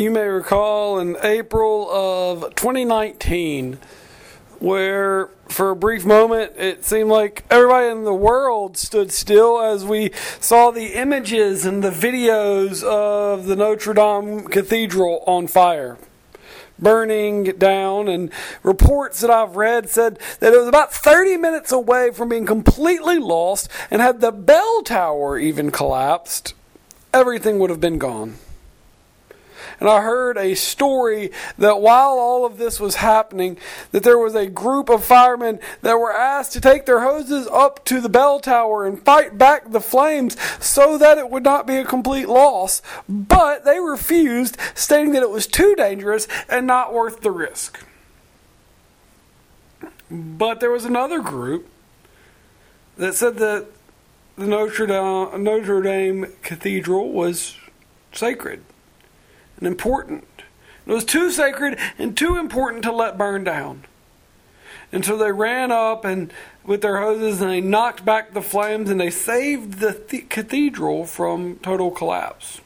you may recall in April of 2019, where for a brief moment it seemed like everybody in the world stood still as we saw the images and the videos of the Notre Dame Cathedral on fire, burning down, and reports that I've read said that it was about 30 minutes away from being completely lost, and had the bell tower even collapsed, everything would have been gone. And I heard a story that while all of this was happening, that there was a group of firemen that were asked to take their hoses up to the bell tower and fight back the flames so that it would not be a complete loss. But they refused, stating that it was too dangerous and not worth the risk. But there was another group that said that the Notre Dame Cathedral was sacred and important. It was too sacred and too important to let burn down. And so they ran up and with their hoses, and they knocked back the flames, and they saved the cathedral from total collapse.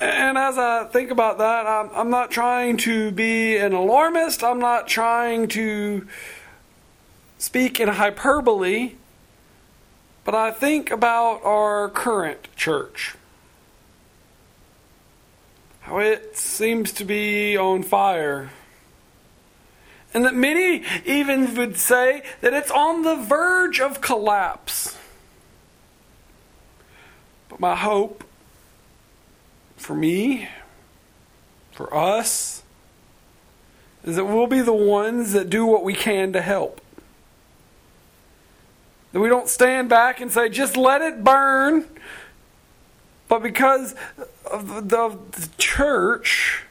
And as I think about that, I'm not trying to be an alarmist. I'm not trying to speak in hyperbole. But I think about our current church, how it seems to be on fire, and that many even would say that it's on the verge of collapse. But my hope for me, for us, is that we'll be the ones that do what we can to help. That we don't stand back and say, just let it burn. But because of the church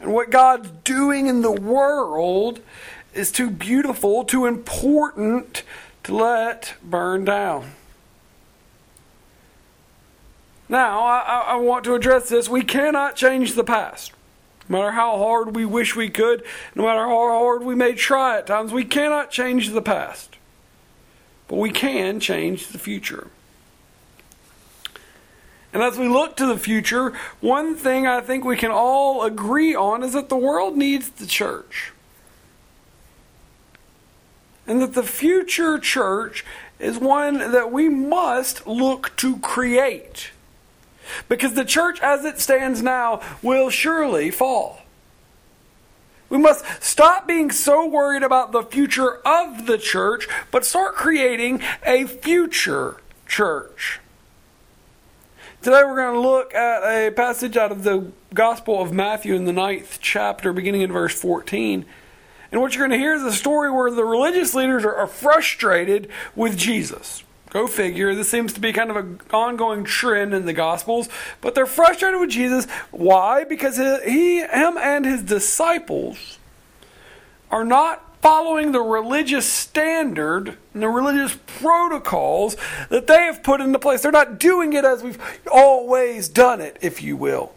and what God's doing in the world is too beautiful, too important to let burn down. Now, I want to address this. We cannot change the past. No matter how hard we wish we could, no matter how hard we may try at times, we cannot change the past. But we can change the future. And as we look to the future, one thing I think we can all agree on is that the world needs the church. And that the future church is one that we must look to create. Because the church as it stands now will surely fall. We must stop being so worried about the future of the church, but start creating a future church. Today we're going to look at a passage out of the Gospel of Matthew in the 9th chapter, beginning in verse 14. And what you're going to hear is a story where the religious leaders are frustrated with Jesus. Go figure. This seems to be kind of an ongoing trend in the Gospels. But they're frustrated with Jesus. Why? Because him and his disciples are not following the religious standard and the religious protocols that they have put into place. They're not doing it as we've always done it, if you will.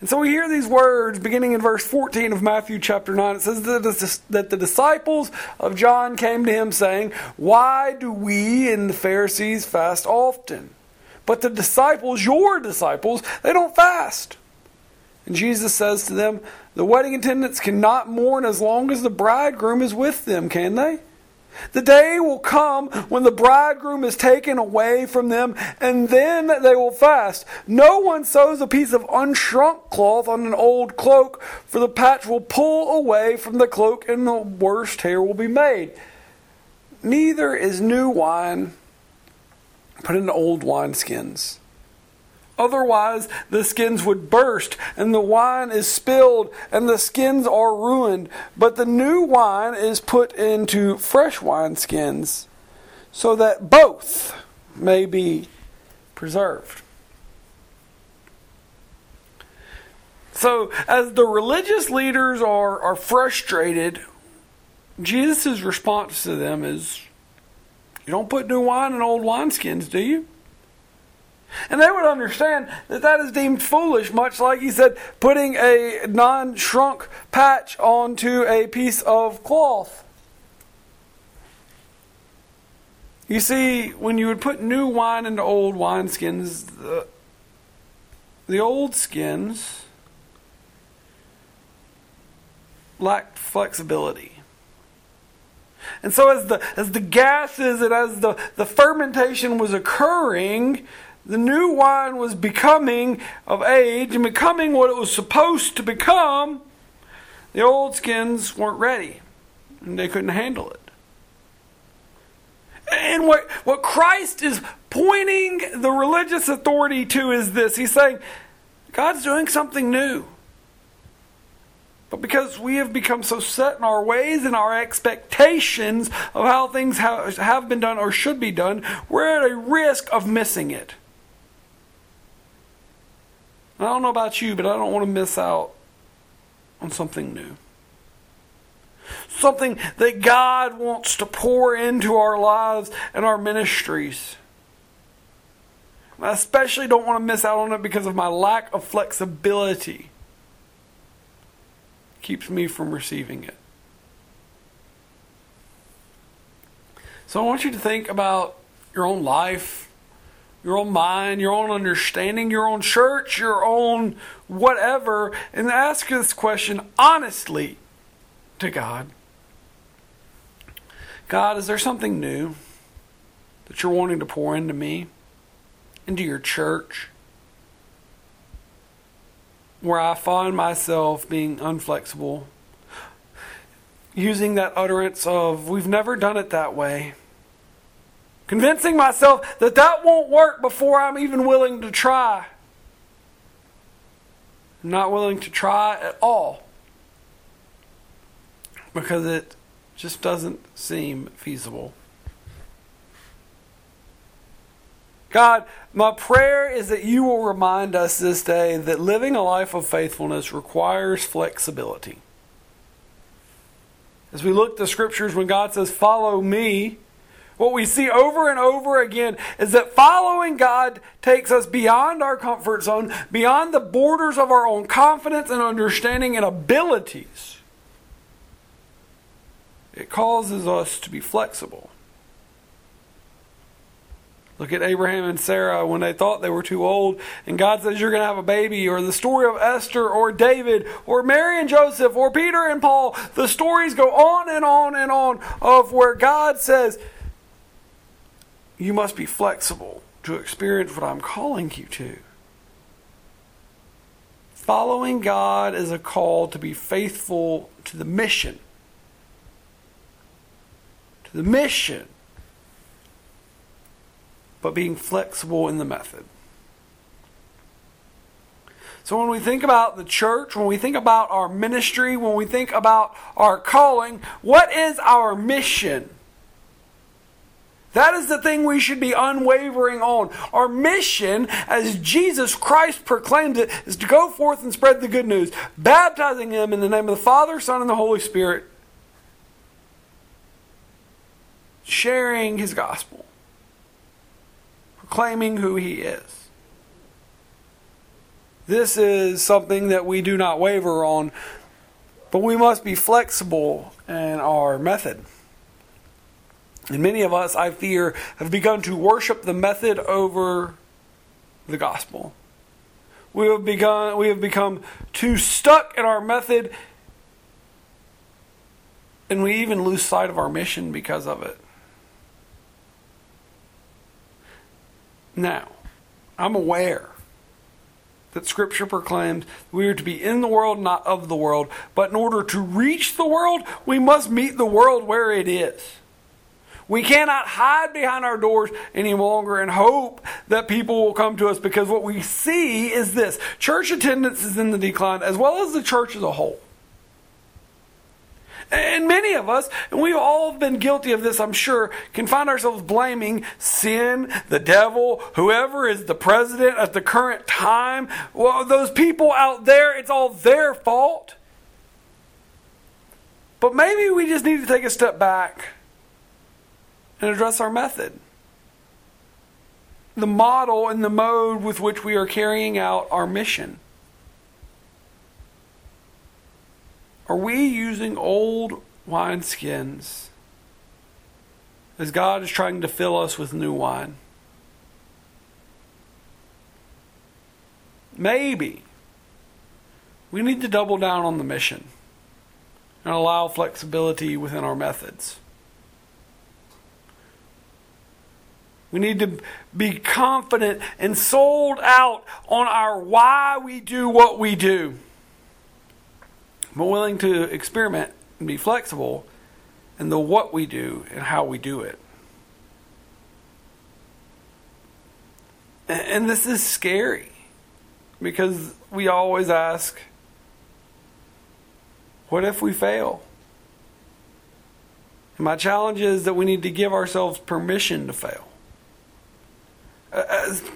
And so we hear these words beginning in verse 14 of Matthew chapter 9. It says that the disciples of John came to him saying, "Why do we and the Pharisees fast often? But the disciples, your disciples, they don't fast." And Jesus says to them, "The wedding attendants cannot mourn as long as the bridegroom is with them, can they? The day will come when the bridegroom is taken away from them, and then they will fast. No one sews a piece of unshrunk cloth on an old cloak, for the patch will pull away from the cloak, and the worst tear will be made. Neither is new wine put into old wineskins. Otherwise, the skins would burst, and the wine is spilled, and the skins are ruined. But the new wine is put into fresh wineskins, so that both may be preserved." So, as the religious leaders are frustrated, Jesus' response to them is, "You don't put new wine in old wineskins, do you?" And they would understand that that is deemed foolish, much like he said, putting a non-shrunk patch onto a piece of cloth. You see, when you would put new wine into old wineskins, the old skins lacked flexibility. And so as the gases and as the fermentation was occurring, the new wine was becoming of age and becoming what it was supposed to become. The old skins weren't ready, and they couldn't handle it. And what Christ is pointing the religious authority to is this. He's saying, God's doing something new. But because we have become so set in our ways and our expectations of how things have been done or should be done, we're at a risk of missing it. And I don't know about you, but I don't want to miss out on something new. Something that God wants to pour into our lives and our ministries. I especially don't want to miss out on it because of my lack of flexibility. It keeps me from receiving it. So I want you to think about your own life, your own mind, your own understanding, your own church, your own whatever, and ask this question honestly to God. God, is there something new that you're wanting to pour into me, into your church, where I find myself being unflexible, using that utterance of, we've never done it that way, convincing myself that that won't work before I'm even willing to try. I'm not willing to try at all because it just doesn't seem feasible. God, my prayer is that you will remind us this day that living a life of faithfulness requires flexibility. As we look to scriptures when God says, follow me, what we see over and over again is that following God takes us beyond our comfort zone, beyond the borders of our own confidence and understanding and abilities. It causes us to be flexible. Look at Abraham and Sarah when they thought they were too old, and God says you're going to have a baby, or the story of Esther or David or Mary and Joseph or Peter and Paul. The stories go on and on and on of where God says you must be flexible to experience what I'm calling you to. Following God is a call to be faithful to the mission. The mission, but being flexible in the method. So when we think about the church, when we think about our ministry, when we think about our calling, what is our mission? That is the thing we should be unwavering on. Our mission, as Jesus Christ proclaimed it, is to go forth and spread the good news, baptizing them in the name of the Father, Son, and the Holy Spirit, sharing his gospel, proclaiming who he is. This is something that we do not waver on, but we must be flexible in our method. And many of us, I fear, have begun to worship the method over the gospel. We have become too stuck in our method, and we even lose sight of our mission because of it. Now, I'm aware that Scripture proclaims we are to be in the world, not of the world. But in order to reach the world, we must meet the world where it is. We cannot hide behind our doors any longer and hope that people will come to us, because what we see is this. Church attendance is in the decline, as well as the church as a whole. And many of us, and we've all been guilty of this, I'm sure, can find ourselves blaming sin, the devil, whoever is the president at the current time. Well, those people out there, it's all their fault. But maybe we just need to take a step back and address our method, the model and the mode with which we are carrying out our mission. Are we using old wineskins as God is trying to fill us with new wine? Maybe we need to double down on the mission and allow flexibility within our methods. We need to be confident and sold out on our why we do what we do, but willing to experiment and be flexible in the what we do and how we do it. And this is scary because we always ask, what if we fail? And my challenge is that we need to give ourselves permission to fail.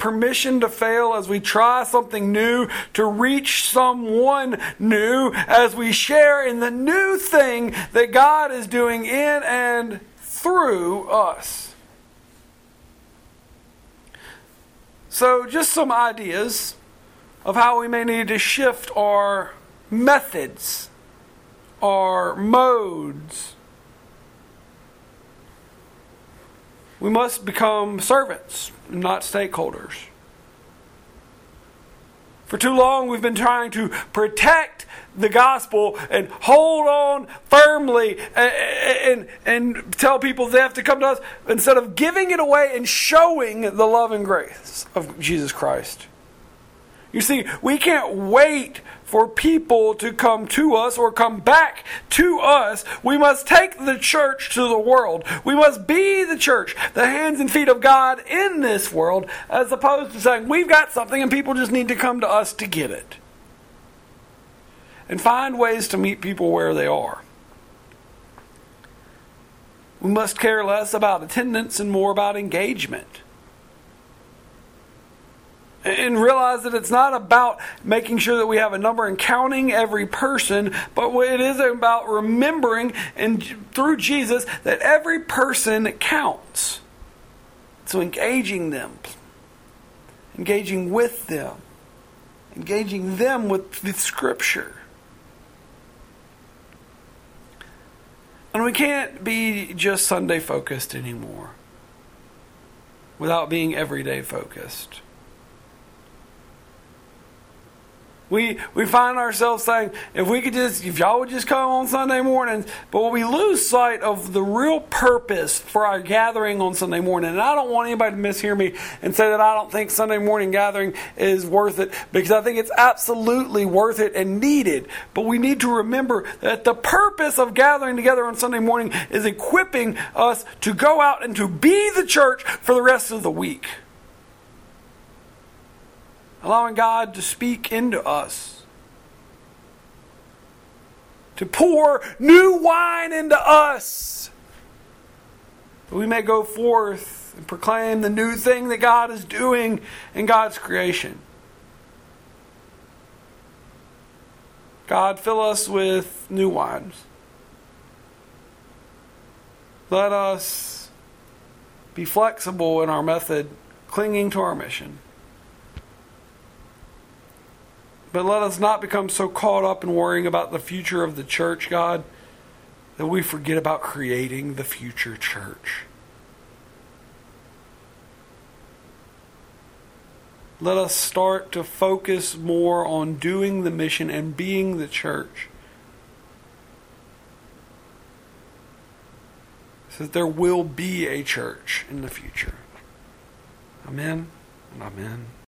Permission to fail as we try something new, to reach someone new, as we share in the new thing that God is doing in and through us. So just some ideas of how we may need to shift our methods, our modes. We must become servants, not stakeholders. For too long, we've been trying to protect the gospel and hold on firmly and tell people they have to come to us instead of giving it away and showing the love and grace of Jesus Christ. You see, we can't wait for people to come to us or come back to us. We must take the church to the world. We must be the church, the hands and feet of God in this world, as opposed to saying, we've got something and people just need to come to us to get it. And find ways to meet people where they are. We must care less about attendance and more about engagement. And realize that it's not about making sure that we have a number and counting every person, but it is about remembering and through Jesus that every person counts. So engaging them, engaging with them, engaging them with the Scripture. And we can't be just Sunday focused anymore without being everyday focused. We find ourselves saying, if y'all would just come on Sunday mornings, but we lose sight of the real purpose for our gathering on Sunday morning. And I don't want anybody to mishear me and say that I don't think Sunday morning gathering is worth it, because I think it's absolutely worth it and needed. But we need to remember that the purpose of gathering together on Sunday morning is equipping us to go out and to be the church for the rest of the week. Allowing God to speak into us. To pour new wine into us. That we may go forth and proclaim the new thing that God is doing in God's creation. God, fill us with new wines. Let us be flexible in our method, clinging to our mission. But let us not become so caught up in worrying about the future of the church, God, that we forget about creating the future church. Let us start to focus more on doing the mission and being the church, so that there will be a church in the future. Amen and amen.